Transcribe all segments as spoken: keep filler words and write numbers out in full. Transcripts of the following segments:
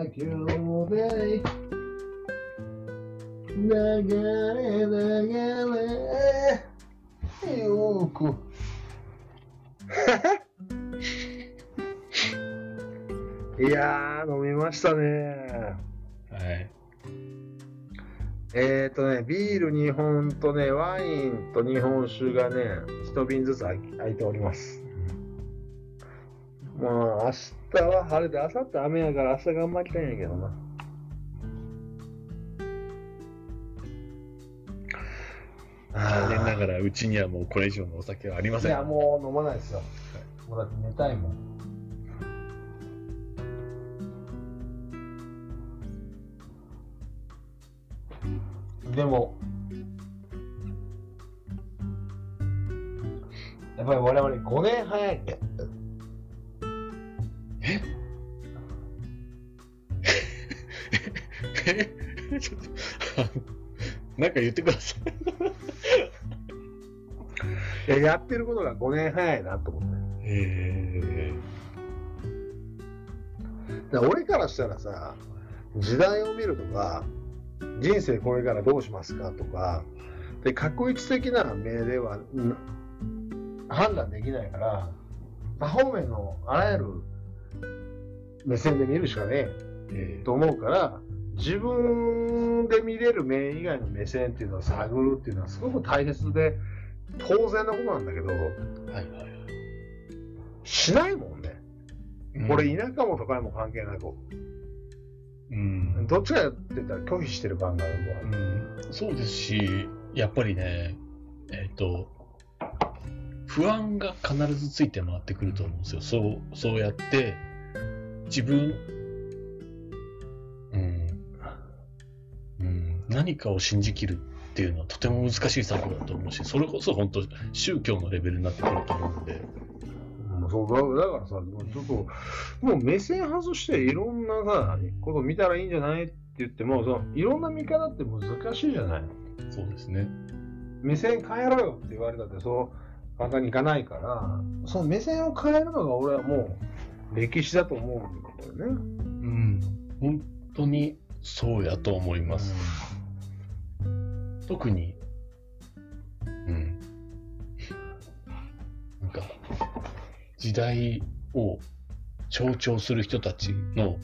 た今日で流れ流れよくいやー飲みましたね。はい。えーとねビールにほんとねワインと日本酒がね一瓶ずつ空いております。もう明日は晴れで明後日雨やから明日頑張りたいんやけどな。残念ながらうちにはもうこれ以上のお酒はありません。いやもう飲まないですよ。もうだって寝たいもん。でもやっぱり我々ごねん早いね。え？え？ちょっとなんか言ってください。いや、やってることがごねん早いなと思って。へえ。だから俺からしたらさ、時代を見るとか。人生これからどうしますかとかで確一的な目では、うん、判断できないから多方面のあらゆる目線で見るしかねえと思うから自分で見れる目以外の目線っていうのを探るっていうのはすごく大切で当然のことなんだけど、はいはい、しないもんね、うん、これ田舎も都会も関係なくうん、どっちかやってたら拒否してる番組もある、うん、そうですしやっぱりねえっと不安が必ずついて回ってくると思うんですよ。そうそうやって自分、うんうん、何かを信じきるっていうのはとても難しい作業だと思うしそれこそ本当宗教のレベルになってくると思うんでそうだからさ、ちょっともう目線外していろんなさこと見たらいいんじゃないって言ってもそのいろんな見方って難しいじゃない。そうですね。目線変えろよって言われたってそう簡単にいかないからその目線を変えるのが俺はもう歴史だと思うんだよね。うん本当にそうやと思います、うん、特にうんなんか時代を象徴する人たちの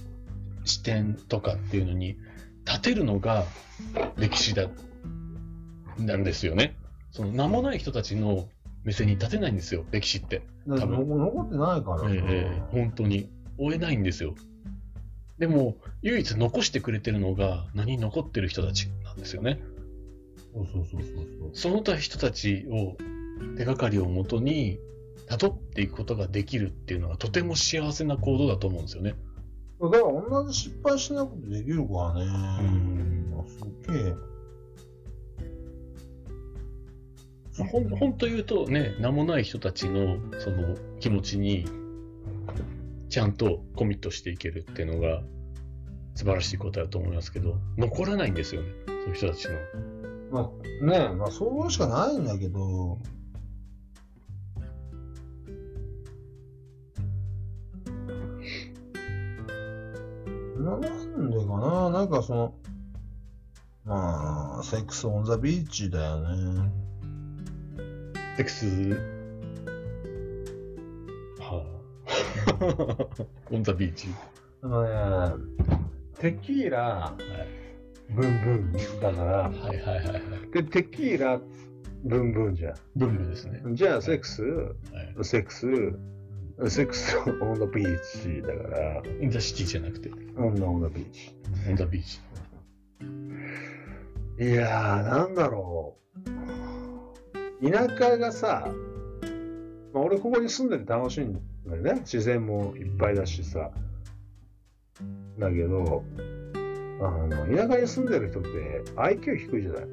視点とかっていうのに立てるのが歴史だなんですよね。その名もない人たちの目線に立てないんですよ歴史って多分残ってないから、ええ、本当に追えないんですよ。でも唯一残してくれてるのが何残ってる人たちなんですよね。そうそうそうそう。その他人たちを手がかりをもとに辿っていくことができるっていうのはとても幸せな行動だと思うんですよね。だから同じ失敗しないことできるからね。うん。すげえ。ほん、ほんと言うとね、名もない人たちのその気持ちにちゃんとコミットしていけるっていうのが素晴らしいことだと思いますけど、残らないんですよね。そういう人たちの。まあねえ、まあそうしかないんだけど。なんでかな、なんかそのまあセックスオンザビーチだよね。セックスはあオンザビーチ。あのねテキーラブンブンだから。はいはいはいはい。でテキーラブンブンじゃん。ブンブンですね。じゃあセックス、はい、セックス。セックスオンザビーチだからインザシティじゃなくてオンザオンザビーチオンザビーチ。いやーなんだろう田舎がさ、まあ、俺ここに住んでて楽しいんだよね。自然もいっぱいだしさだけどあの田舎に住んでる人って アイキュー 低いじゃない。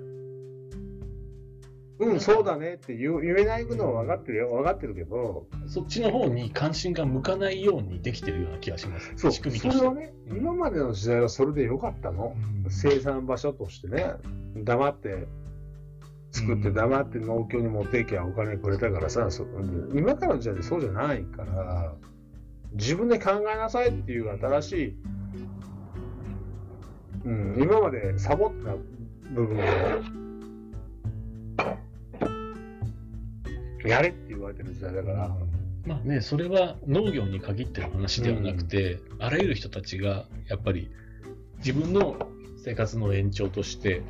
うん、そうだねって言えないのは分かってるよ、分かってるけどそっちの方に関心が向かないようにできてるような気がします。そう仕組みとしてそれはね、今までの時代はそれで良かったの、うん、生産場所としてね黙って作って黙って農協に持っていけばお金くれたからさ、うん、今からの時代でそうじゃないから自分で考えなさいっていう新しいうん、今までサボった部分をやれって言われてる時代だから、まあね、それは農業に限っての話ではなくて、うん、あらゆる人たちがやっぱり自分の生活の延長として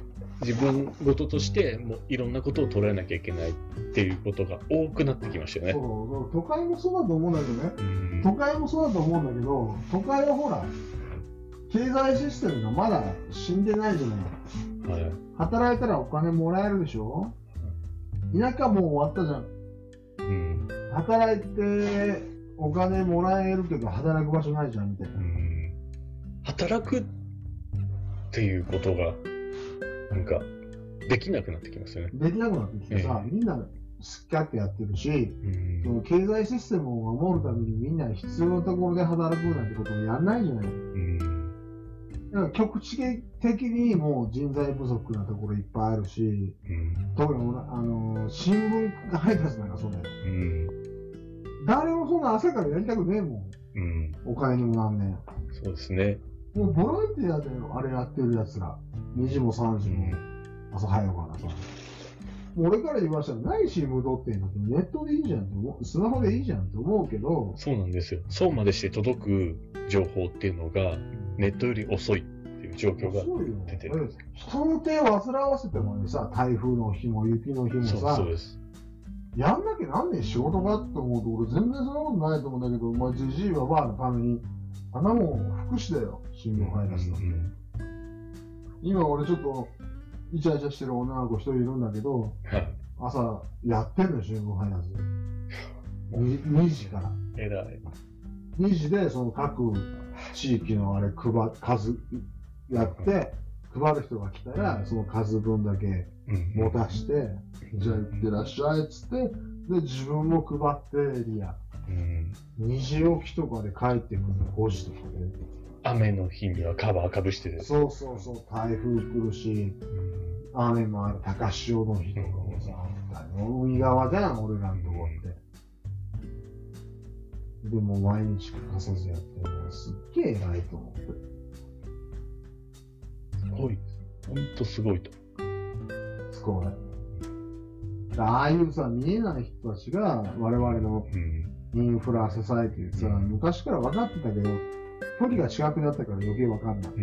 自分事としてもういろんなことを捉えなきゃいけないっていうことが多くなってきましたよね。そう都会もそうだと思うんだけどね、うん、都会もそうだと思うんだけど、都会はほら経済システムがまだ死んでないじゃない、はい、働いたらお金もらえるでしょ。田舎もう終わったじゃん、うん、働いてお金もらえるけど働く場所ないじゃんみたいな、うん、働くっていうことがなんかできなくなってきますよね。できなくなってきてさ、えー、みんな好き勝手やってるし、うん、その経済システムを守るためにみんな必要なところで働くなんてこともやんないじゃない、うん、だから局地的にもう人材不足なところいっぱいあるし、うん、特にあの新聞配達なんかそうだよ、うん、誰もそんな朝からやりたくねえもん、うん、お金にもなんねえ。そうですね、もうボランティアであれやってるやつらにじもさんじも朝早いからさ、うん、俺から言わしたら何新聞撮ってんのって、ネットでいいじゃんって思う、スマホでいいじゃんって思うけど、そうなんですよ。そうまでして届く情報っていうのがネットより遅いっていう状況が出てる。人の手を煩わせてもねさ、台風の日も雪の日もさ、そうそうです、やんなきゃなんで仕事がって思うと、俺全然そんなことないと思うんだけど、まあジジイはバーのためにあんなもん福祉だよ、新聞配達だって、うんうん。今俺ちょっとイチャイチャしてる女の子一人いるんだけど、はい、朝やってんのよ新聞配達にじから。えらい。にじでその各地域のあれ配数やって、配る人が来たらその数分だけ持たして、うん、じゃあ行ってらっしゃいっつって、で自分も配ってエリア、うん、にじ起きとかで帰ってくるのごじとかで、雨の日にはカバーかぶしてる。そうそうそう、台風来るし、うん、雨もある、高潮の日とかもさ、海側じゃん俺らのとこって。でも毎日欠かさずやってるのすっげえ偉いと思って、すごい、ほんとすごいと。すごい、ああいうさ見えない人たちが我々のインフラ支えてるさ、うん、昔から分かってたけど距離が近くなったから余計分かんない。う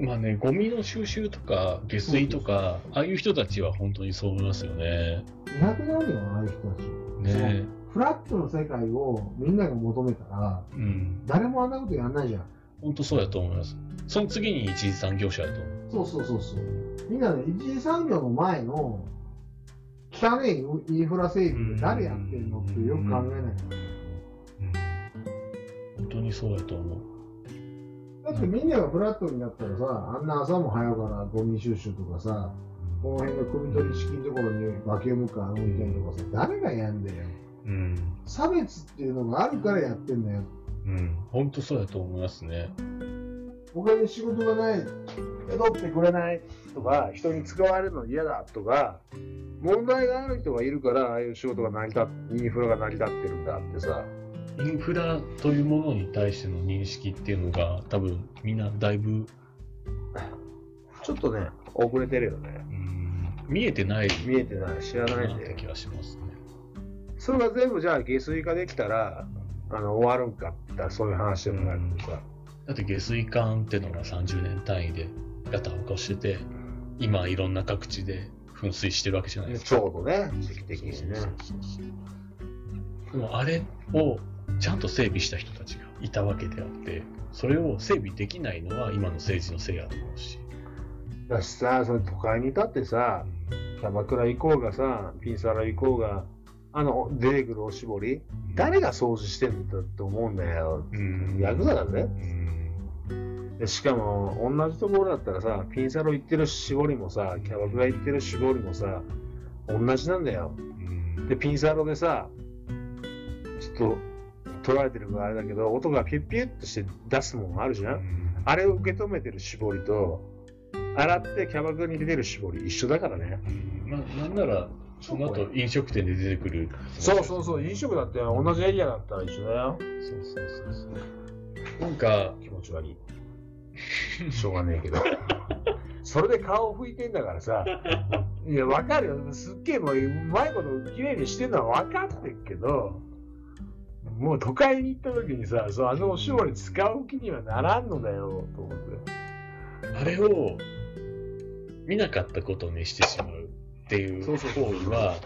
ん、まあね、ゴミの収集とか下水とか、ああいう人たちは本当にそう思いますよね。いなくなるよああいう人たち。ね、フラットの世界をみんなが求めたら、うん、誰もあんなことやんないじゃん。本当そうやと思います。その次に一次産業者だと思う。そうそうそうそう。みんなね、一次産業の前の汚いインフラ整備で誰やってんのってよく考えない。本当にそうだと思う。だってみんながフラットになったらさ、あんな朝も早からゴミ収集とかさ、この辺の汲み取り式のところにバキュームカーの運転とかさ、誰がやんだよ、うん、差別っていうのがあるからやってんだよ。うん、ほんとそうだと思いますね。お金仕事がない、雇ってくれないとか、人に使われるの嫌だとか、問題がある人がいるから、ああいう仕事が成り立ってインフラが成り立ってるんだってさ、インフラというものに対しての認識っていうのが多分みんなだいぶちょっとね遅れてるよね。うん、見えてない見えてない知らないって気がしますね。それが全部じゃあ下水化できたらあの終わるんかって言ったらそういう話でもなるんですが、だって下水管ってのがさんじゅうねん単位でガタを起こしてて、今いろんな各地で噴水してるわけじゃないですか。ちょうどね、時期的にね。でもあれをちゃんと整備した人たちがいたわけであって、それを整備できないのは今の政治のせいだと思うし、だしさ、その都会にいたってさ、鎌倉行こうがさ、ピンサロ行こうが、あの出てくるおしぼり誰が掃除してるんだって思うんだよ、うん、ヤクザだぜ、うん、でしかも同じところだったらさ、ピンサロ行ってる絞りもさ、キャバクラ行ってる絞りもさ同じなんだよ、うん、でピンサロでさちょっと取られてるからあれだけど、音がピュッピュッとして出すもんあるじゃん、うん、あれを受け止めてる絞りと洗ってキャバクラに出てる絞り一緒だからね、うん、な, なんならその後飲食店で出てくる。そうそうそう、飲食だって同じエリアだったら一緒だよ。そうそうそうそう。なんか気持ち悪い。しょうがねえけどそれで顔を拭いてんだからさいや分かるよ、すっげえもううまいこときれいにしてるのは分かってるけど、もう都会に行った時にさ、そうあのおしぼり使う気にはならんのだよと思って、あれを見なかったことにしてしまうっていう行為は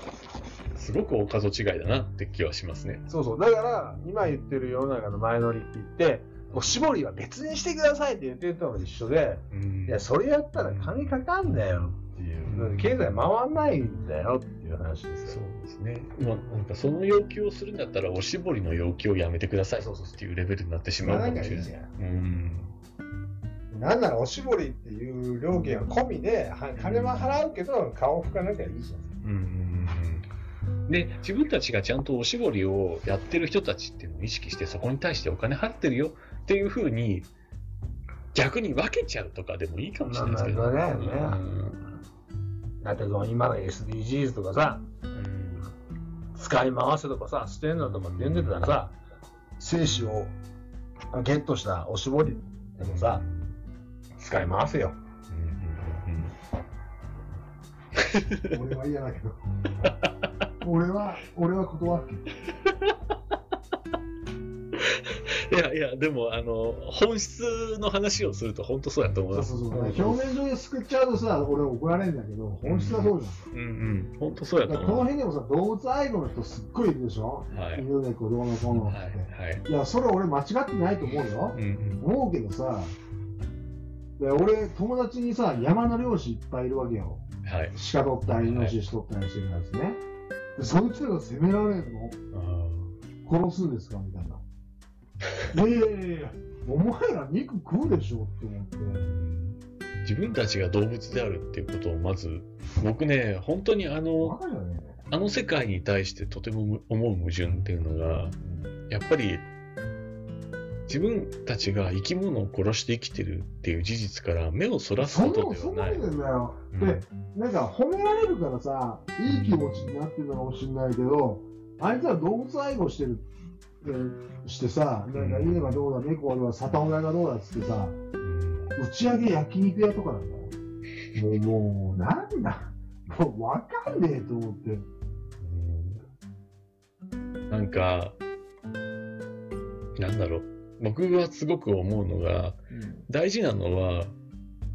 すごくお門違いだなって気はしますね。そうそう、だから今言ってる世の中のマイノリティっておしぼりは別にしてくださいって言ってたのと一緒で、うん、いやそれやったら金かかんだよっていう、経済回らないんだよっていう話ですよ。そうですね、まあ、なんかその要求をするんだったらおしぼりの要求をやめてくださいっていうレベルになってしまうかもしれない。なんならおしぼりっていう料金は込みで金は払うけど顔を拭かなきゃいいじゃん、うんうんうん、で自分たちがちゃんとおしぼりをやってる人たちっていうのを意識して、そこに対してお金払ってるよっていう風に逆に分けちゃうとかでもいいかもしれないですけど、なんだね、うん、だって今の エスディージーズ とかさ、うん、使い回せとかさ、ステンダーとか出てたらさ、精子をゲットしたおしぼりでもさ使い回せよ、うんうんうん、俺は嫌だけど俺は俺は断っていやいや、でもあの本質の話をすると本当そうだと思います。そうそうそう、ね、表面上で救っちゃうとさ俺怒られるんだけど、本質はそうじゃん、うんうん、本当そうやと思う。この辺でもさ動物愛護の人すっごいいるでしょ、はい、犬猫どうのこうのって、はいはい、いやそれ俺間違ってないと思うよ、うんうん、思うけどさ、で俺友達にさ山の漁師いっぱいいるわけよ、はい、鹿取ったりイノシシ取ったりしてるやつね、はい、でそいつらが責められるの、あ殺すんですかみたいなねえお前ら肉食うでしょって思って、自分たちが動物であるっていうことをまず僕ね本当にあの、ね、あの世界に対してとても思う矛盾っていうのが、やっぱり自分たちが生き物を殺して生きてるっていう事実から目をそらすことではない。そんなことないんだよ、うん、でなんか褒められるからさいい気持ちになってるのかもしれないけど、あいつは動物愛護してるってしてさ、なんか犬がどうだ猫が里親がどうだっつってさ、打ち上げ焼肉屋とかなんだよもうもうなんだもう分かんねえと思って、なんかなんだろう、僕はすごく思うのが、大事なのは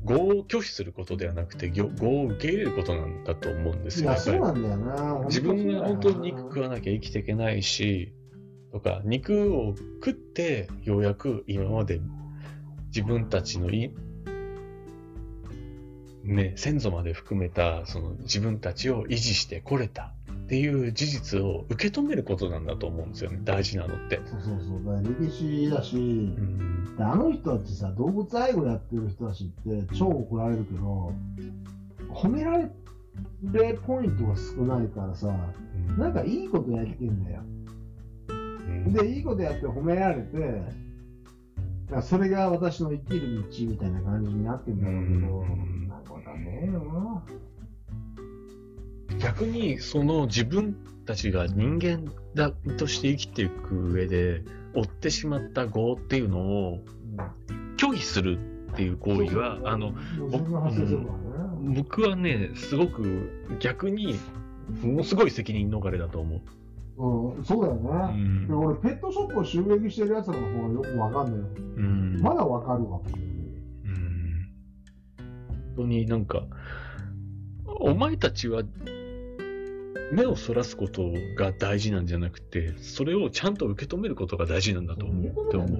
業を拒否することではなくて業を受け入れることなんだと思うんですよ。そうなんだよな。自分が本当に肉食わなきゃ生きていけないしとか、肉を食ってようやく今まで自分たちのい、ね、先祖まで含めたその自分たちを維持してこれたっていう事実を受け止めることなんだと思うんですよね、大事なのって。そうそうそう、歴史だし、うん、あの人たちさ動物愛護やってる人たちって超怒られるけど、褒められるポイントが少ないからさ、うん、なんかいいことやってんだよ、うん、でいいことやって褒められて、だからそれが私の生きる道みたいな感じになってんだろうけど、うん、なんかだねえよ。逆にその自分たちが人間だとして生きていく上で追ってしまった業っていうのを拒否するっていう行為は、あの僕はねすごく逆にものすごい責任逃れだと思う、うん、そうだよね、うん、で俺ペットショップを襲撃してるやつの方がよく分かんないよ、うん、まだ分かるわ、うん、本当になんかお前たちは目をそらすことが大事なんじゃなくて、それをちゃんと受け止めることが大事なんだと思うって思う。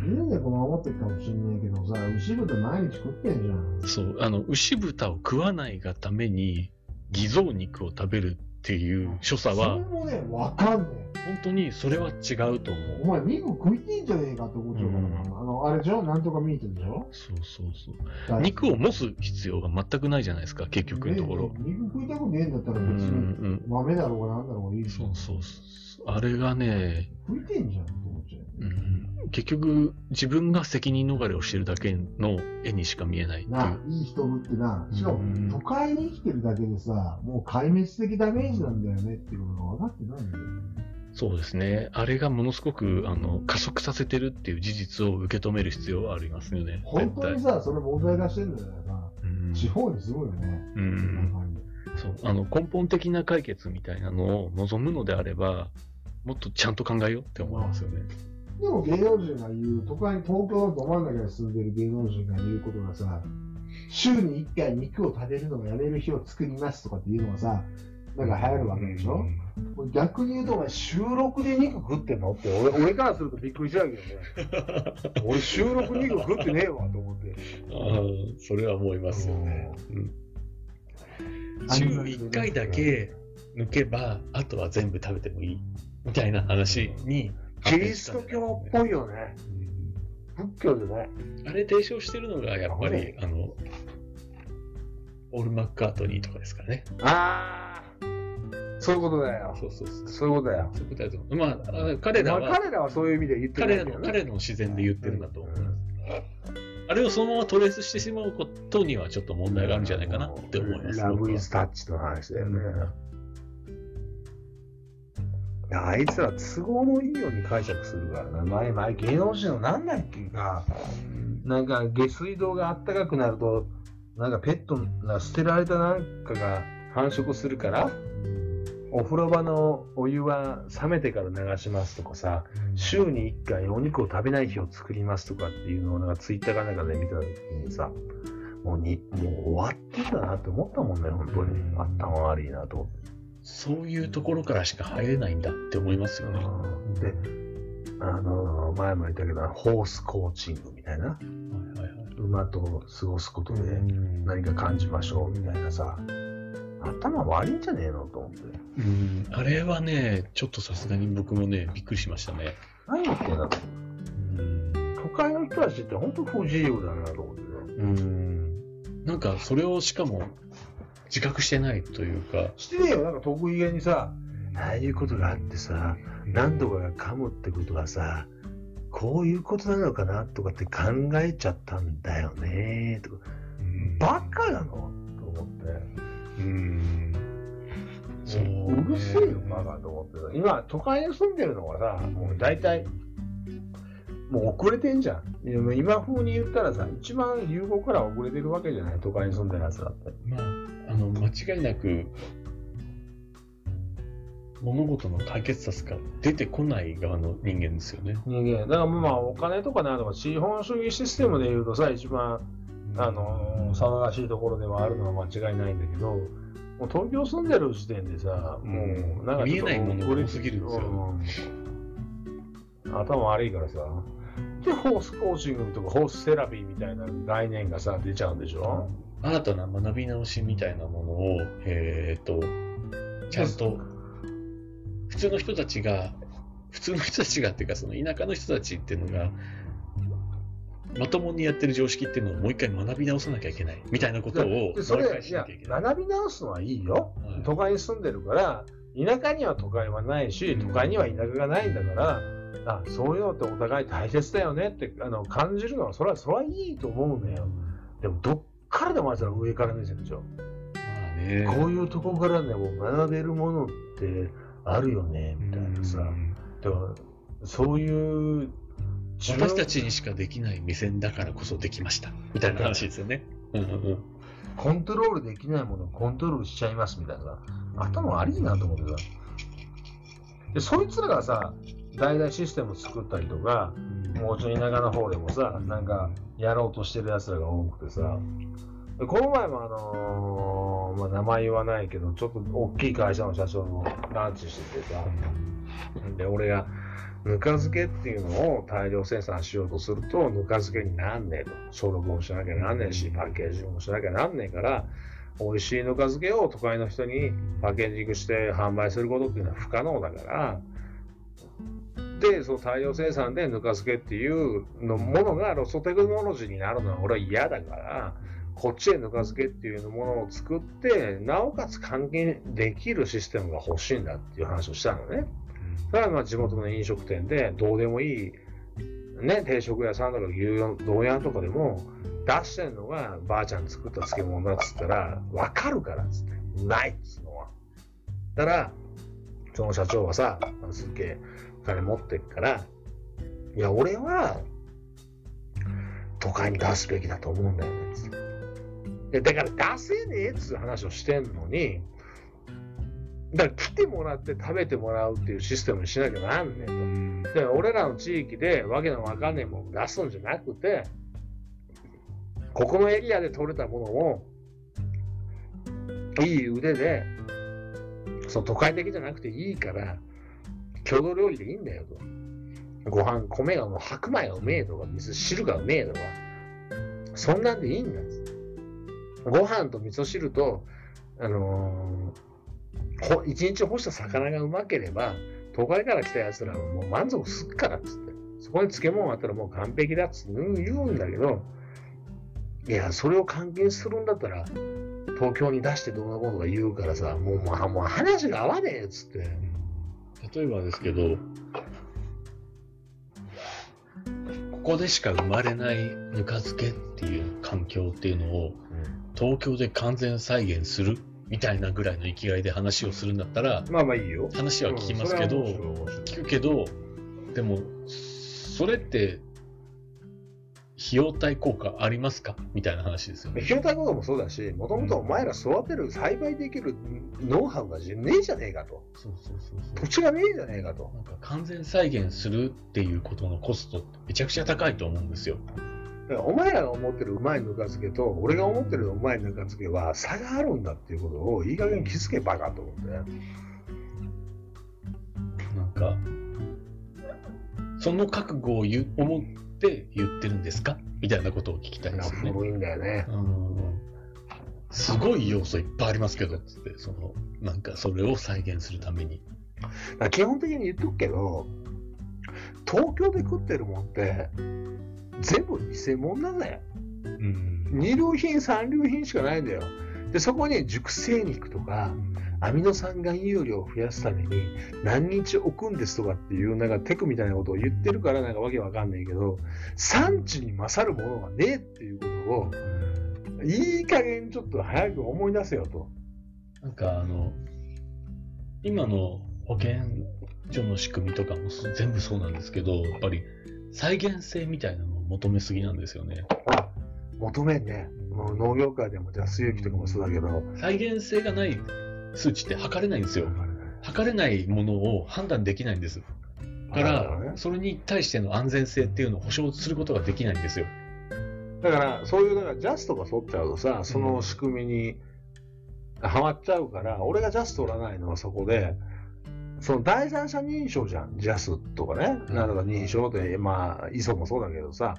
犬猫守ってるかもしれないけどさ、牛豚毎日食ってんじゃん。そう、あの牛豚を食わないがために偽造肉を食べるっていう所作は、それもね分かんねえ。本当にそれは違うと思う。お前肉食いてんじゃねえかって思っちゃうからな、うん、あのあれじゃなんとか見えてるでしょ。そうそうそう。肉を持つ必要が全くないじゃないですか結局のところ。肉食いたくねえんだったら別に豆だろうがなんだろうがいい。そうそうそう。あれがね。食いてんじゃんって思っちゃう。うん、結局自分が責任逃れをしてるだけの絵にしか見えないっていう。ないい人ぶってな。しかも都会に生きてるだけでさ、もう壊滅的ダメージなんだよねっていうのが分かってないんだよね。そうですね。あれがものすごくあの加速させてるっていう事実を受け止める必要はありますよね。本当にさ、それ問題化してるんだよな、うん、地方にすごいよね、うん、そうあの根本的な解決みたいなのを望むのであればもっとちゃんと考えようって思いますよね。でも芸能人が言う、都会に東京のど真ん中に住んでる芸能人が言うことがさ、週にいっかい肉を食べるのがやめる日を作りますとかっていうのがさ、なんか流行るわけでしょ、うん、逆に言うとお前収録で肉食ってんのって俺、俺からするとびっくりしちゃうけどね俺収録肉食ってねえわと思って。ああ、それは思いますよね、うん、週いっかいだけ抜けばあとは全部食べてもいいみたいな話にキリスト教っぽいよね、うん、仏教じゃないあれ提唱してるのがやっぱりあのポール・マッカートニーとかですからね。ああ、そういうことだよ。そうそうそう、そういうことだよ。そういうことだと、まあ彼らは、まあ、彼らはそういう意味で言ってるんだけど、ね、彼らの、彼らの自然で言ってるんだと思います、うんうん、あれをそのままトレースしてしまうことにはちょっと問題があるんじゃないかなって思います。ラブイズタッチの話だよね、うん、あいつら都合のいいように解釈するからな。前前芸能人のなんだっけか、なんか下水道があったかくなるとなんかペットが捨てられたなんかが繁殖するからお風呂場のお湯は冷めてから流しますとかさ、週にいっかいお肉を食べない日を作りますとかっていうのをなんかツイッターかなんかで見た時にさ、もうにもう終わってんだなって思ったもんね。本当に頭悪いなと思って。そういうところからしか入れないんだって思いますよね。で、あの前も言ったけどホースコーチングみたいな、はいはいはい、馬と過ごすことで何か感じましょうみたいなさ、頭悪いんじゃねえのと思って。うん、あれはねちょっとさすがに僕もねびっくりしましたね。何言ってんだと。都会の人たちって本当不自由だなと思って、ね、うんなんかそれをしかも自覚してないというかしてねえよ。なんか得意げにさ、ああいうことがあってさ、何度かがかむってことはさ、こういうことなのかなとかって考えちゃったんだよねとか、うん、バカなのと思って、うーん、そうね、うるせえよバカと思って。今都会に住んでるのがさ、もう大体もう遅れてんじゃん。今風に言ったらさ、一番流行から遅れてるわけじゃない、都会に住んでるやつだって。まあ、あの間違いなく物事の解決策が出てこない側の人間ですよね。人間だからまあお金とかなんとか資本主義システムでいうとさ、一番あの騒がしいところではあるのは間違いないんだけど、もう東京住んでる時点でさ、もうなんか見えないものが多すぎるんですよ。頭悪いからさ。でホースコーチングとかホースセラピーみたいな概念がさ出ちゃうんでしょ。新たな学び直しみたいなものを、えー、っとちゃんと普通の人たちが普通の人たちがっていうか、その田舎の人たちっていうのがまともにやってる常識っていうのをもう一回学び直さなきゃいけないみたいなことをそれいや学び直すのはいいよ、はい、都会に住んでるから。田舎には都会はないし、都会には田舎がないんだから、うん、あそういうのってお互い大切だよねってあの感じるのはそれはそれはいいと思うねよ。でもどっからでもあいつら上から見せるでしょ、まあね、こういうとこからねもう学べるものってあるよねみたいなさ、うん、でもそういう私たちにしかできない目線だからこそできましたみたいな話ですよね、うんうんうん、コントロールできないものをコントロールしちゃいますみたいな、頭悪いなと思ってさ。でそいつらがさ大々システム作ったりとか、もうちょい田舎の方でもさ、なんかやろうとしてるやつらが多くてさ、でこの前もあのー、まあ、名前言わないけどちょっと大きい会社の社長のランチしててさ、で俺がぬか漬けっていうのを大量生産しようとするとぬか漬けになんねえと、消毒もしなきゃなんねえしパッケージもしなきゃなんねえから、美味しいぬか漬けを都会の人にパッケージングして販売することっていうのは不可能だから、でその大量生産でぬか漬けっていうのものがロストテクノロジーになるのは俺は嫌だから、こっちでぬか漬けっていうものを作ってなおかつ還元できるシステムが欲しいんだっていう話をしたのね。ただまあ地元の飲食店でどうでもいい、ね、定食屋さんとか牛丼屋とかでも出してるのがばあちゃん作った漬物だっつったら分かるからっつってないっつうのはだからその社長はさ、すっげえお金持ってっから、いや俺は都会に出すべきだと思うんだよねって。だから出せねえっつう話をしてんのに、だから来てもらって食べてもらうっていうシステムにしなきゃなんねえと。で俺らの地域でわけのわかんねえもん出すんじゃなくて、ここのエリアで取れたものをいい腕で、その都会的じゃなくていいから郷土料理でいいんだよと。ご飯、米がもう白米がうめえとか、味噌汁がうめえとか、そんなんでいいんだよ。ご飯と味噌汁と、あのー、ほ一日干した魚がうまければ、都会から来たやつらはもう満足すっからっつって、そこに漬物あったらもう完璧だっつって言うんだけど、いやそれを歓迎するんだったら東京に出してどうなことが言うからさ、もう、まあ、もう話が合わねえっつって。例えばですけど、ここでしか生まれないぬか漬けっていう環境っていうのを、うん、東京で完全再現するみたいなぐらいの生きがいで話をするんだったら、まあまあいいよ、話は聞きますけど、うん、聞くけど、でもそれって費用対効果ありますかみたいな話ですよね。費用対効果もそうだし、もともとお前ら育てる、栽培できるノウハウがねえじゃねえかと。そうそうそうそう、土地がねえじゃねえかと。なんか完全再現するっていうことのコストってめちゃくちゃ高いと思うんですよ。だからお前らが思ってるうまいぬか漬けと俺が思ってるうまいぬか漬けは差があるんだっていうことをいい加減気づけばかと思って、なんかその覚悟を言う思うって言ってるんですかみたいなことを聞きたいですよね。古いんだよね。うん。すごい要素いっぱいありますけどつって、そのなんかそれを再現するために。基本的に言っとくけど、東京で食ってるもんって全部偽物なんだよ。うん。二流品三流品しかないんだよ。でそこに熟成肉とか、アミノ酸含有量を増やすために何日置くんですとかっていうなんかテクみたいなことを言ってるから、なんかわけわかんないけど、産地に勝るものがねえっていうことをいい加減ちょっと早く思い出せよと。なんかあの今の保健所の仕組みとかも全部そうなんですけど、やっぱり再現性みたいなのを求めすぎなんですよね。あ、求めね。もう農業界でもじゃあ水域とかもそうだけど、再現性がない数値って測れないんですよ。測れないものを判断できないんです。だからそれに対しての安全性っていうのを保証することができないんですよ。だからそういうだからジャストが取っちゃうとさ、その仕組みにはまっちゃうから、うん、俺がジャスト取らないのはそこで、その第三者認証じゃん、ジャスとかね、うん、なんか認証ってまあ アイエスオー もそうだけどさ、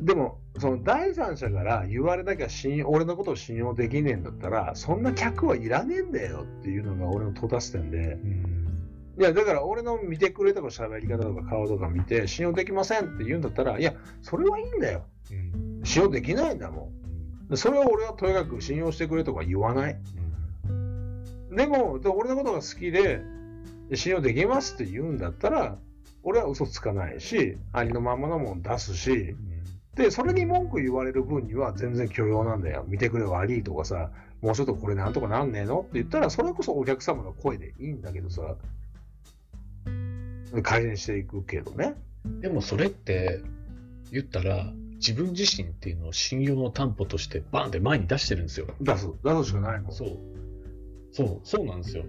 でもその第三者から言われなきゃ信俺のことを信用できねえんだったら、そんな客はいらねえんだよっていうのが俺の到達点で、うん、いやだから俺の見てくれたか喋り方とか顔とか見て信用できませんって言うんだったら、いやそれはいいんだよ、うん、信用できないんだもん。それを俺はとにかく信用してくれとか言わない、うん、でも俺のことが好きで信用できますって言うんだったら、俺は嘘つかないしありのままのもん出すし、うん、でそれに文句言われる分には全然許容なんだよ。見てくれ悪いとかさ、もうちょっとこれなんとかなんねえのって言ったら、それこそお客様の声でいいんだけどさ、改善していくけどね。でもそれって言ったら自分自身っていうのを信用の担保としてバーンって前に出してるんですよ。出す出すしかないもん。そうそうそうなんですよ。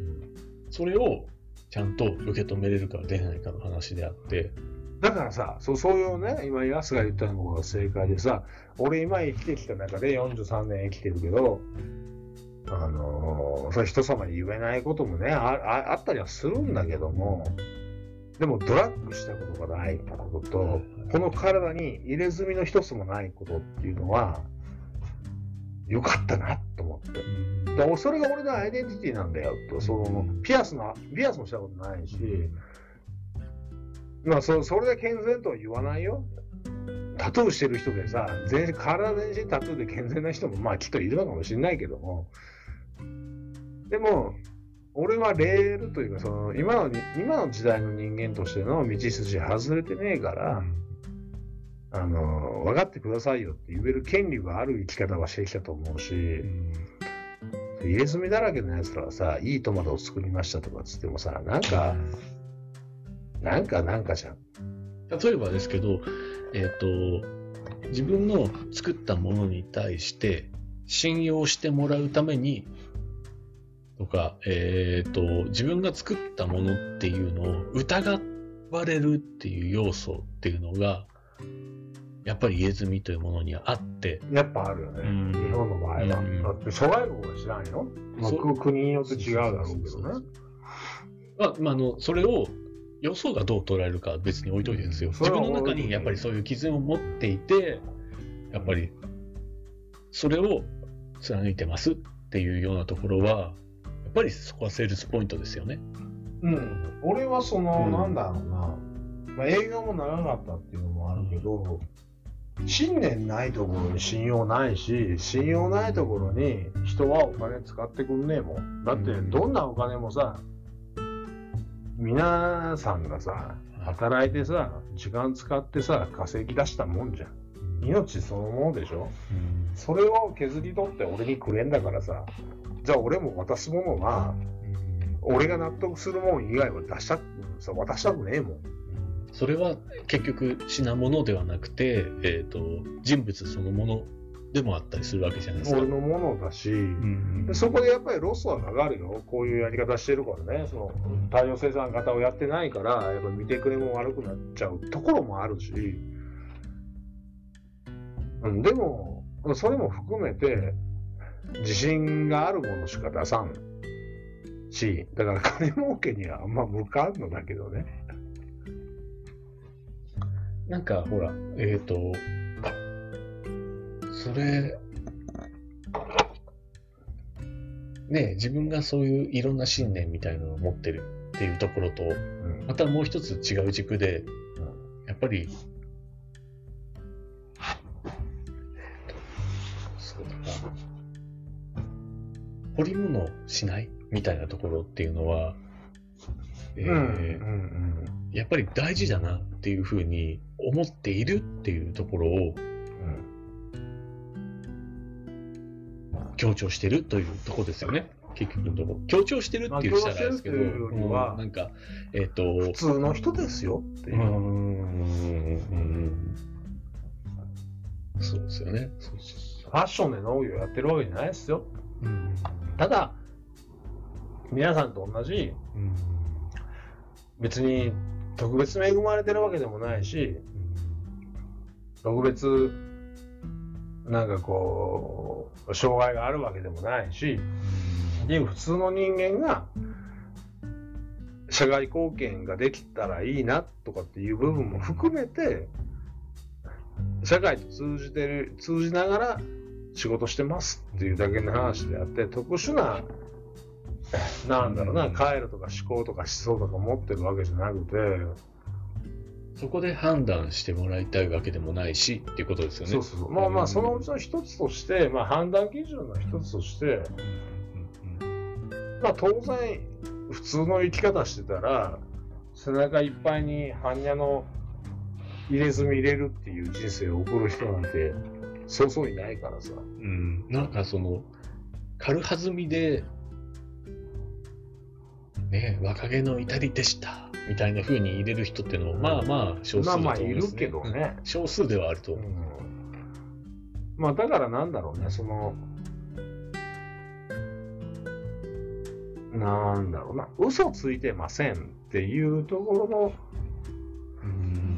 それをちゃんと受け止めれるか出ないかの話であって、だからさ、そう、そういうね、今ヤスが言ったのが正解でさ、俺今生きてきた中でよんじゅうさんねん生きてるけど、あのー、それ人様に言えないこともね あ, あったりはするんだけども、でもドラッグしたことがないことと、この体に入れ墨の一つもないことっていうのはよかったなと思って、だからそれが俺のアイデンティティなんだよと。そのピアスのピアスもしたことないし、まあ、そ, それで健全とは言わないよ。タトゥーしてる人でさ、全身体全身タトゥーで健全な人もまあきっといるのかもしれないけども、でも俺はレールというか、その 今, の今の時代の人間としての道筋外れてねえから、あの分かってくださいよって言える権利がある生き方はしてきたと思うし、って入れ墨だらけのやつらはさ、いいトマトを作りましたとかつってもさ、なんかなんかなんかじゃん。例えばですけど、えっと自分の作ったものに対して信用してもらうためにとか、えっと自分が作ったものっていうのを疑われるっていう要素っていうのがやっぱり家住みというものにはあって、やっぱあるよね。うん、日本の場合は、うん、だって諸外国は知らんよ。まあ、国によって違うだろうけどね。まあ、まあ、あのそれを予想がどう捉えるか別に置いといてるんですよ。自分の中にやっぱりそういう基準を持っていて、やっぱりそれを貫いてますっていうようなところは、やっぱりそこはセールスポイントですよね。うん。俺はその、うん、なんだろうな。まあ、営業も長かったっていうのもあるけど。信念ないところに信用ないし、信用ないところに人はお金使ってくんねえもん。だってどんなお金もさ、皆さんがさ働いてさ時間使ってさ稼ぎ出したもんじゃん。命そのものでしょ。それを削り取って俺にくれんだからさ、じゃあ俺も渡すものは俺が納得するもん以外は出した渡したくねえもん。それは結局品物ではなくて、えーと、人物そのものでもあったりするわけじゃないですか。俺のものだし、うん、でそこでやっぱりロスは流れるよ。こういうやり方してるからね、その大量生産型をやってないからやっぱ見てくれも悪くなっちゃうところもあるし、うん、でもそれも含めて自信があるものしか出さんし、だから金儲けにはあんま向かんのだけどね。なんかほら、えっと、それ、ねえ、自分がそういういろんな信念みたいなのを持ってるっていうところと、うん、またもう一つ違う軸で、うん、やっぱり、そうだな、掘り物しないみたいなところっていうのは、えーうんうんうん、やっぱり大事だなっていうふうに思っているっていうところを強調してるというところですよね。結局のところ強調してるっていうしたらですけど、なんかえっと普通の人ですよっていう。うーん、そうですよね。そうそうそう、ファッションで農業やってるわけじゃないですよ。うん、ただ皆さんと同じ。うん別に特別恵まれてるわけでもないし、特別なんかこう障害があるわけでもないし、普通の人間が社会貢献ができたらいいなとかっていう部分も含めて、社会と通じてる通じながら仕事してますっていうだけの話であって、特殊ななんだろうな、帰るとか思考とか思想とか持ってるわけじゃなくて、そこで判断してもらいたいわけでもないしっていうことですよね。そうそうそう、まあまあそのうちの一つとして、まあ、判断基準の一つとして、まあ、当然普通の生き方してたら背中いっぱいに般若の入れ墨入れるっていう人生を送る人なんてそうそういないからさ、うん、なんかその軽はずみでね、若気の至りでしたみたいな風に入れる人っていうのもまあまあ少数だと思うんですね。まあまあいるけどね。少数ではあると思う、うん、まあだからなんだろうね、そのなんだろうな、嘘ついてませんっていうところの、うん、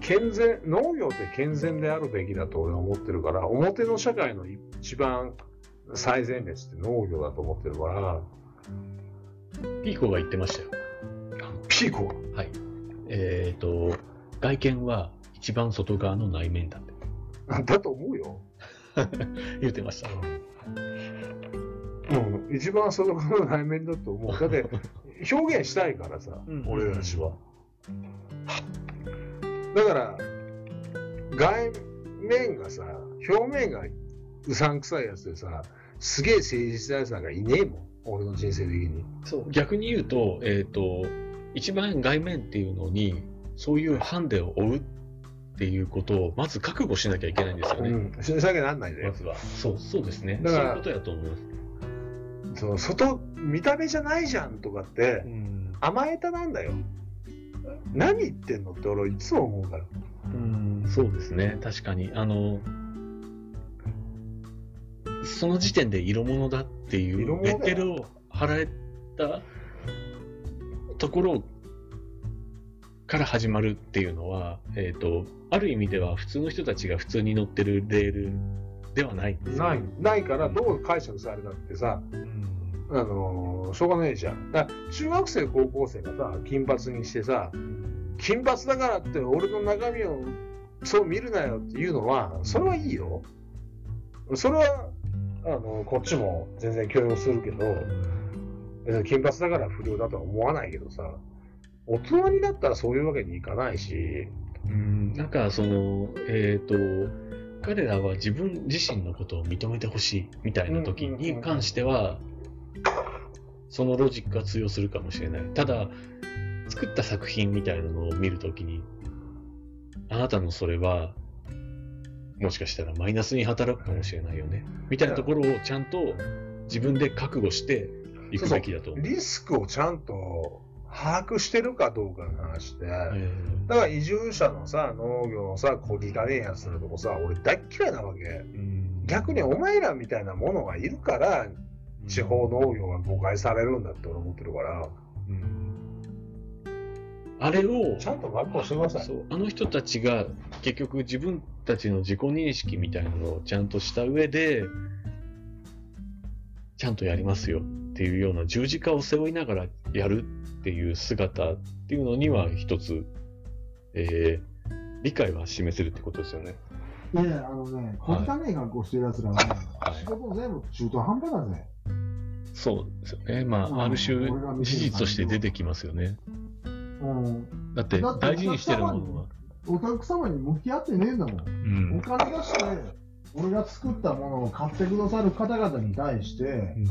健全、農業って健全であるべきだと俺は思ってるから、表の社会の一番最前列って農業だと思ってるから、ピーコが言ってましたよ。ピーコは、はい、えっと外見は一番外側の内面だってだと思うよ言ってました。うん、うん、一番外側の内面だと思う。だって表現したいからさ俺たちは、うん、だから外面がさ、表面がうさんくさいやつでさ、すげえ誠実なやつなんかいねえもん俺の人生的に。そう、逆に言うと、えっと、一番外面っていうのにそういうハンデを負うっていうことをまず覚悟しなきゃいけないんですよね。うん、しなきゃなんないで。まずは、そう、そうですね。だからそういうことやと思います。その外見た目じゃないじゃんとかって、うん、甘えたなんだよ。何言ってんのって俺いつも思うから。うん、そうですね。確かにあのその時点で色物だっていうレッテルを払えたところから始まるっていうのは、えっと、ある意味では普通の人たちが普通に乗ってるレールではないんですよ。ない、ないからどう解釈されたってさ、うん、あのしょうがないじゃん。だから中学生高校生がさ金髪にしてさ、金髪だからって俺の中身をそう見るなよっていうのはそれはいいよ。それはあのこっちも全然許容するけど、金髪だから不良だとは思わないけどさ、大人になったらそういうわけにいかないし、うん、なんかそのえっと彼らは自分自身のことを認めてほしいみたいな時に関しては、うんうんうん、そのロジックが通用するかもしれない。ただ作った作品みたいなのを見るときに、あなたのそれはもしかしたらマイナスに働くかもしれないよねみたいなところをちゃんと自分で覚悟していくべきだと思う。そうそう、リスクをちゃんと把握してるかどうかの話で、えー、だから移住者のさ農業のさ小汚いやつのとこさ俺大嫌いなわけ、うん、逆にお前らみたいなものがいるから地方農業が誤解されるんだって俺思ってるから、うん、あれをちゃんと学校してください。そうあの人たちが結局自分たちの自己認識みたいなのをちゃんとした上でちゃんとやりますよっていうような十字架を背負いながらやるっていう姿っていうのには一つ、えー、理解は示せるってことですよね。いやいやあのね、小汚い格好してるやつらは、ねはい、仕事全部中途半端だぜ。そうですよね。まあ、うん、ある種事実として出てきますよね。うん、だって大事にしてるものはお客様に向き合ってねえんだもん、うん、お金出して俺が作ったものを買ってくださる方々に対して、うん、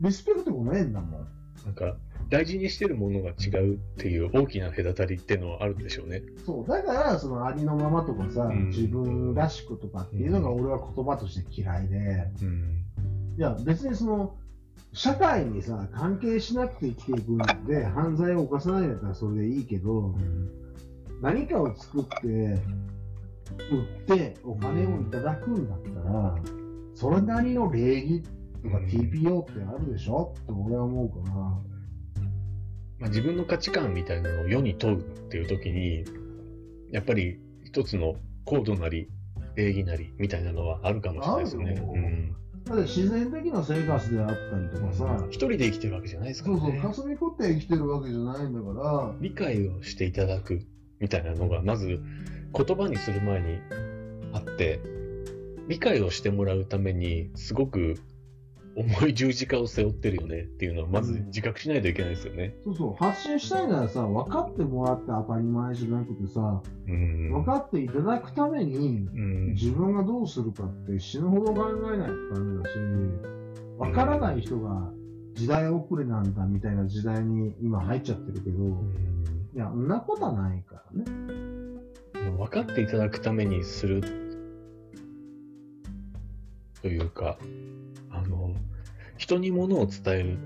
リスペクトもねえんだもん。なんか大事にしてるものが違うっていう大きな隔たりってのはあるんでしょうね。そうだからそのありのままとかさ、うん、自分らしくとかっていうのが俺は言葉として嫌いで、うん、いや別にその社会にさ関係しなくて生きていくんで犯罪を犯さないんだったらそれでいいけど、うん、何かを作って売ってお金をいただくんだったら、うん、それなりの礼儀とか ティーピーオー ってあるでしょって俺は思うから、まあ、自分の価値観みたいなのを世に問うっていう時にやっぱり一つの高度なり礼儀なりみたいなのはあるかもしれないですよね。うん、だって自然的な生活であったりとかさ、うん、一人で生きてるわけじゃないですからね。そうそう、かすみこって生きてるわけじゃないんだから理解をしていただくみたいなのがまず言葉にする前にあって、理解をしてもらうためにすごく重い十字架を背負ってるよねっていうのはまず自覚しないといけないですよね。そうそう、発信したいならさ分かってもらって当たり前じゃなくてさ、うん、分かっていただくために、うん、自分がどうするかって死ぬほど考えないとダメだし、分からない人が時代遅れなんだみたいな時代に今入っちゃってるけど、うん、いやそんなことはないからね。分かっていただくためにするというか、あの人にものを伝える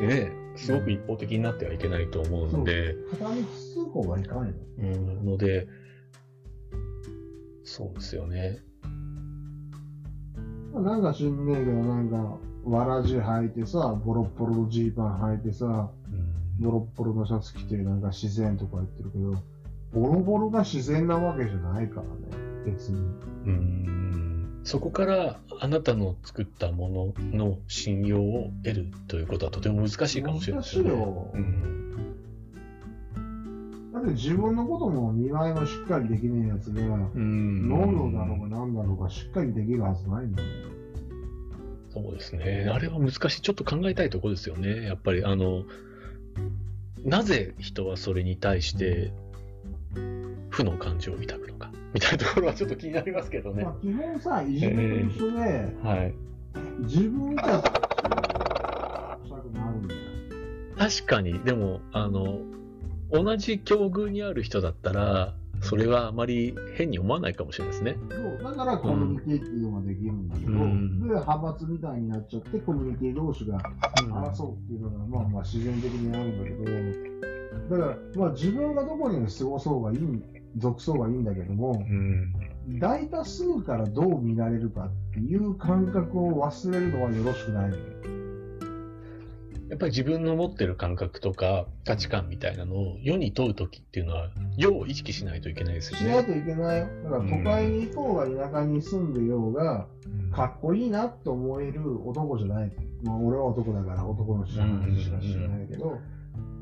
でね、すごく一方的になってはいけないと思うので、片道通行はいかないの、うん、のでそうですよね。なんか知んねえけどなんかわらじ履いてさボロッボロのジーパン履いてさ、うん、ボロッボロのシャツ着てなんか自然とか言ってるけどボロボロが自然なわけじゃないからね別に。うーん、そこからあなたの作ったものの信用を得るということはとても難しいかもしれないですね。難しいよ、うん、だって自分のことも見栄えもしっかりできないやつで、うん、農業だろうが何だろうがしっかりできるはずないんだよね。そうですね、あれは難しい。ちょっと考えたいところですよね。やっぱりあのなぜ人はそれに対して負の感情を抱くのかみたいなところはちょっと気になりますけどね。まあ、基本さ、いじめと一緒で、えーはい、自分たちがしたくなるんだよ。確かに、でもあの同じ境遇にある人だったらそれがあまり変に思わないかもしれないですね。そうだからコミュニティっていうのができるんだけど、うん、で派閥みたいになっちゃってコミュニティ同士が争うっていうのが、うん、まあまあ自然的にあるんだけど、だからまあ自分がどこに過ごそうがいいんだ、属相はいいんだけども、うん、大多数からどう見られるかっていう感覚を忘れるのはよろしくない。やっぱり自分の持ってる感覚とか価値観みたいなのを世に問うときっていうのは世を意識しないといけないですよね。しないといけないよ。だから都会に行こうが田舎に住んでようが、うん、かっこいいなと思える男じゃない。まあ俺は男だから男の知らないしか知らないけど、うん、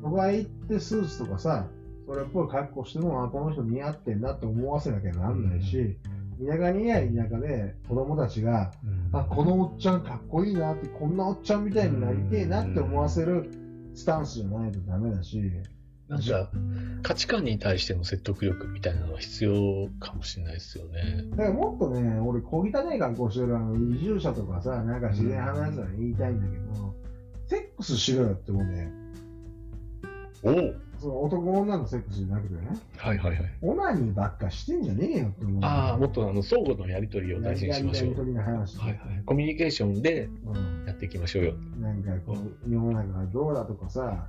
都会行ってスーツとかさ、それっぽい格好しても、あ、この人似合ってんなって思わせなきゃなんないし、うん、田舎にいや田舎で子供たちが、うん、あ、このおっちゃんかっこいいなって、こんなおっちゃんみたいになりてえなって思わせるスタンスじゃないとダメだし、なんか価値観に対しての説得力みたいなのは必要かもしれないですよね。だからもっとね、俺小汚い格好してるあの移住者とかさ、なんか自然話したら言いたいんだけど、うん、セックスしろよって思うね。おう、その男女のセックスじゃなくてね、はいはいはい、オナニーばっかしてんじゃねえよって思う。ああ、もっとあの相互のやり取りを大事にしましょう。やり取りの話、はいはい、コミュニケーションでやっていきましょうよ。うん、なんかこう世の中がどうだとかさ、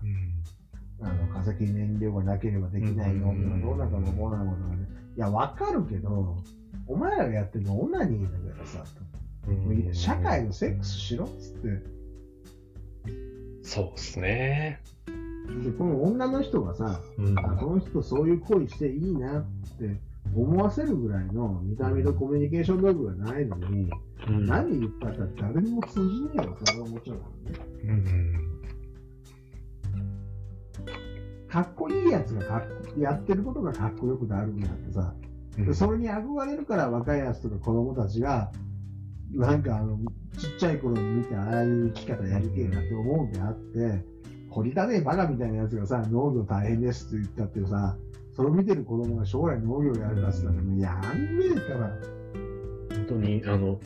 うん、あの化石燃料がなければできないよとか、うん、どうなのかもこうなのかとかね、いやわかるけど、お前らがやってるのオナニーだからさ、うん、社会のセックスしろっつって。うん、そうですね。でこの女の人がさ、うん、この人そういう恋していいなって思わせるぐらいの見た目のコミュニケーション道具がないのに、うん、何言ったか誰にも通じねえよ、それはもちろん、ね、うん、かっこいいやつがかっやってることがかっこよくなるんだってさ、うん、それに憧れるから若いやつとか子供たちがなんかあのちっちゃい頃に見てああいう生き方やりてえなって思うんであって、うん、こりだねえバカみたいなやつがさ、農業大変ですって言ったってさ、それを見てる子供が将来農業やるらしいんだけど、やんねえから本当にあの、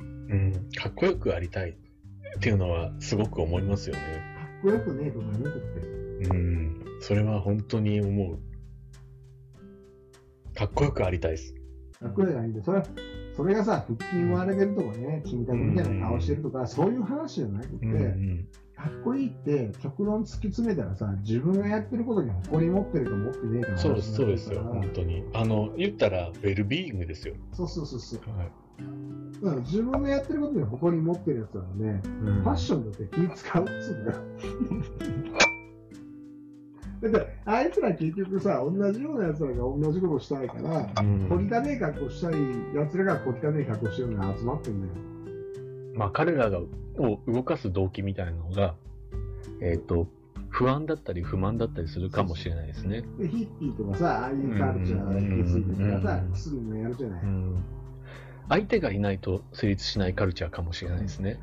うん、かっこよくありたいっていうのはすごく思いますよね。かっこよくねえとかねって、うん、それは本当に思う。かっこよくありたいです。かっこよくありたい、それそれがさ、腹筋割れてるとかね、金額みたいな顔してるとか、うん、そういう話じゃなくて、うんうん、かっこいいって極論突き詰めたらさ、自分がやってることに誇り持ってると思ってねえから。そうです、そうですよ、本当に。あの、言ったらウェルビーイングですよ。そうそうそうそう、はい、だから自分がやってることに誇り持ってるやつはね、うん、ファッションだって気使うっつうんだよ。だってあいつら結局さ、同じようなやつらが同じことしたいから、こりたねえ格好したいやつらがこりたねえ格好してるのが集まってるんだよ。まあ彼らがを動かす動機みたいなのが、えっと不安だったり不満だったりするかもしれないですね。でヒッピーとかさ、ああいうカルチャーが引き継いでるからさ、すぐにやるじゃない。相手がいないと成立しないカルチャーかもしれないですね。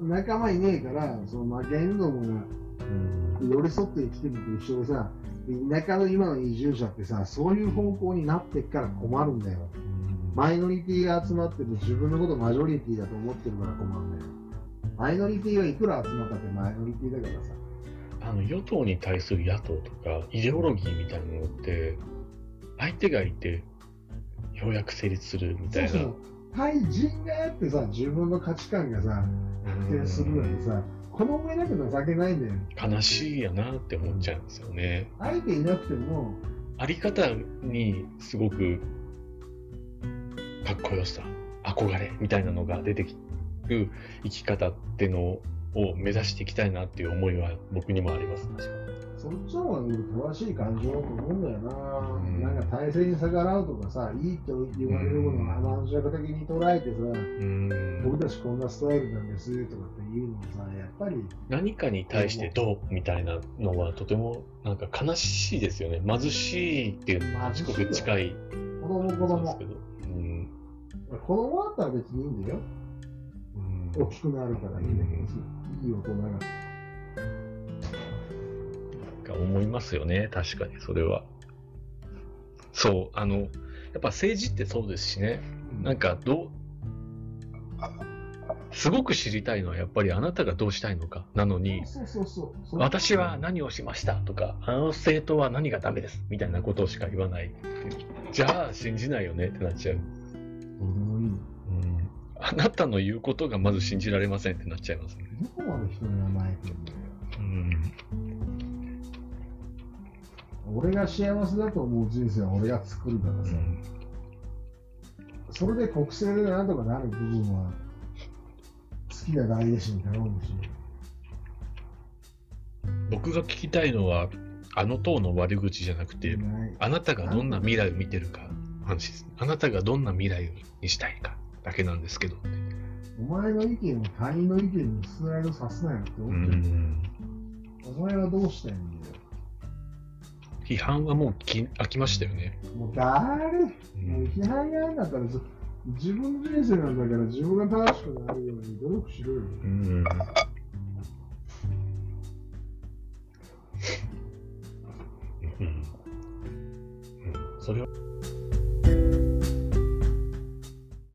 仲間いねえから、その負けんのも寄り添って生きてるのと一緒でさ、田舎の今の移住者ってさ、そういう方向になってっから困るんだよ。マイノリティが集まってて自分のことマジョリティだと思ってるから困るんだよ。マイノリティはいくら集まったってマイノリティだからさ、あの与党に対する野党とかイデオロギーみたいなのって相手がいてようやく成立するみたいな。そうそう、対人があってさ、自分の価値観がさ確定するのにさ、この上なく情けないんだよ。悲しいやなって思っちゃうんですよね。相手いなくてもあり方にすごくかっこよさ、憧れみたいなのが出てくる生き方ってのを目指していきたいなっていう思いは僕にもあります。そっちの方が正しい感情だと思うんだよな、うん、なんか体制に逆らうとかさ、いいと言われるものを反射的に捉えてさ、うん、僕たちこんなスタイルなんですとかっていうのもさ、やっぱり何かに対してどうみたいなのはとてもなんか悲しいですよね。貧しいっていうのもすごく近い。子供子供、うん、子供だったら別にいいんだよ、うん、大きくなるからいいんだけど、うん、いい大人が思いますよね。確かにそれはそう。あのやっぱ政治ってそうですしね、なんかどうすごく知りたいのはやっぱりあなたがどうしたいのかなのに、私は何をしましたとか、あの政党は何がダメですみたいなことしか言わない。じゃあ信じないよねってなっちゃう。うん、うん、あなたの言うことがまず信じられませんってなっちゃいますね。どこまで人の名前って言うんだよ。俺が幸せだと思う人生は俺が作るからさ、うん、それで国政でなんとかなる部分は好きな外野手に頼むし。僕が聞きたいのはあの党の悪口じゃなくて、あなたがどんな未来を見てるか、話です。あなたがどんな未来にしたいかだけなんですけど、ね、お前の意見を他人の意見にスライドさせないって思ってる。お前はどうしたいんだよ。批判はもうき飽きましたよね。もうだーれ、うん、もう批判があんだったら自分の人生なんだから自分が正しくなるように努力しろよ。うん。うん。うん。それは。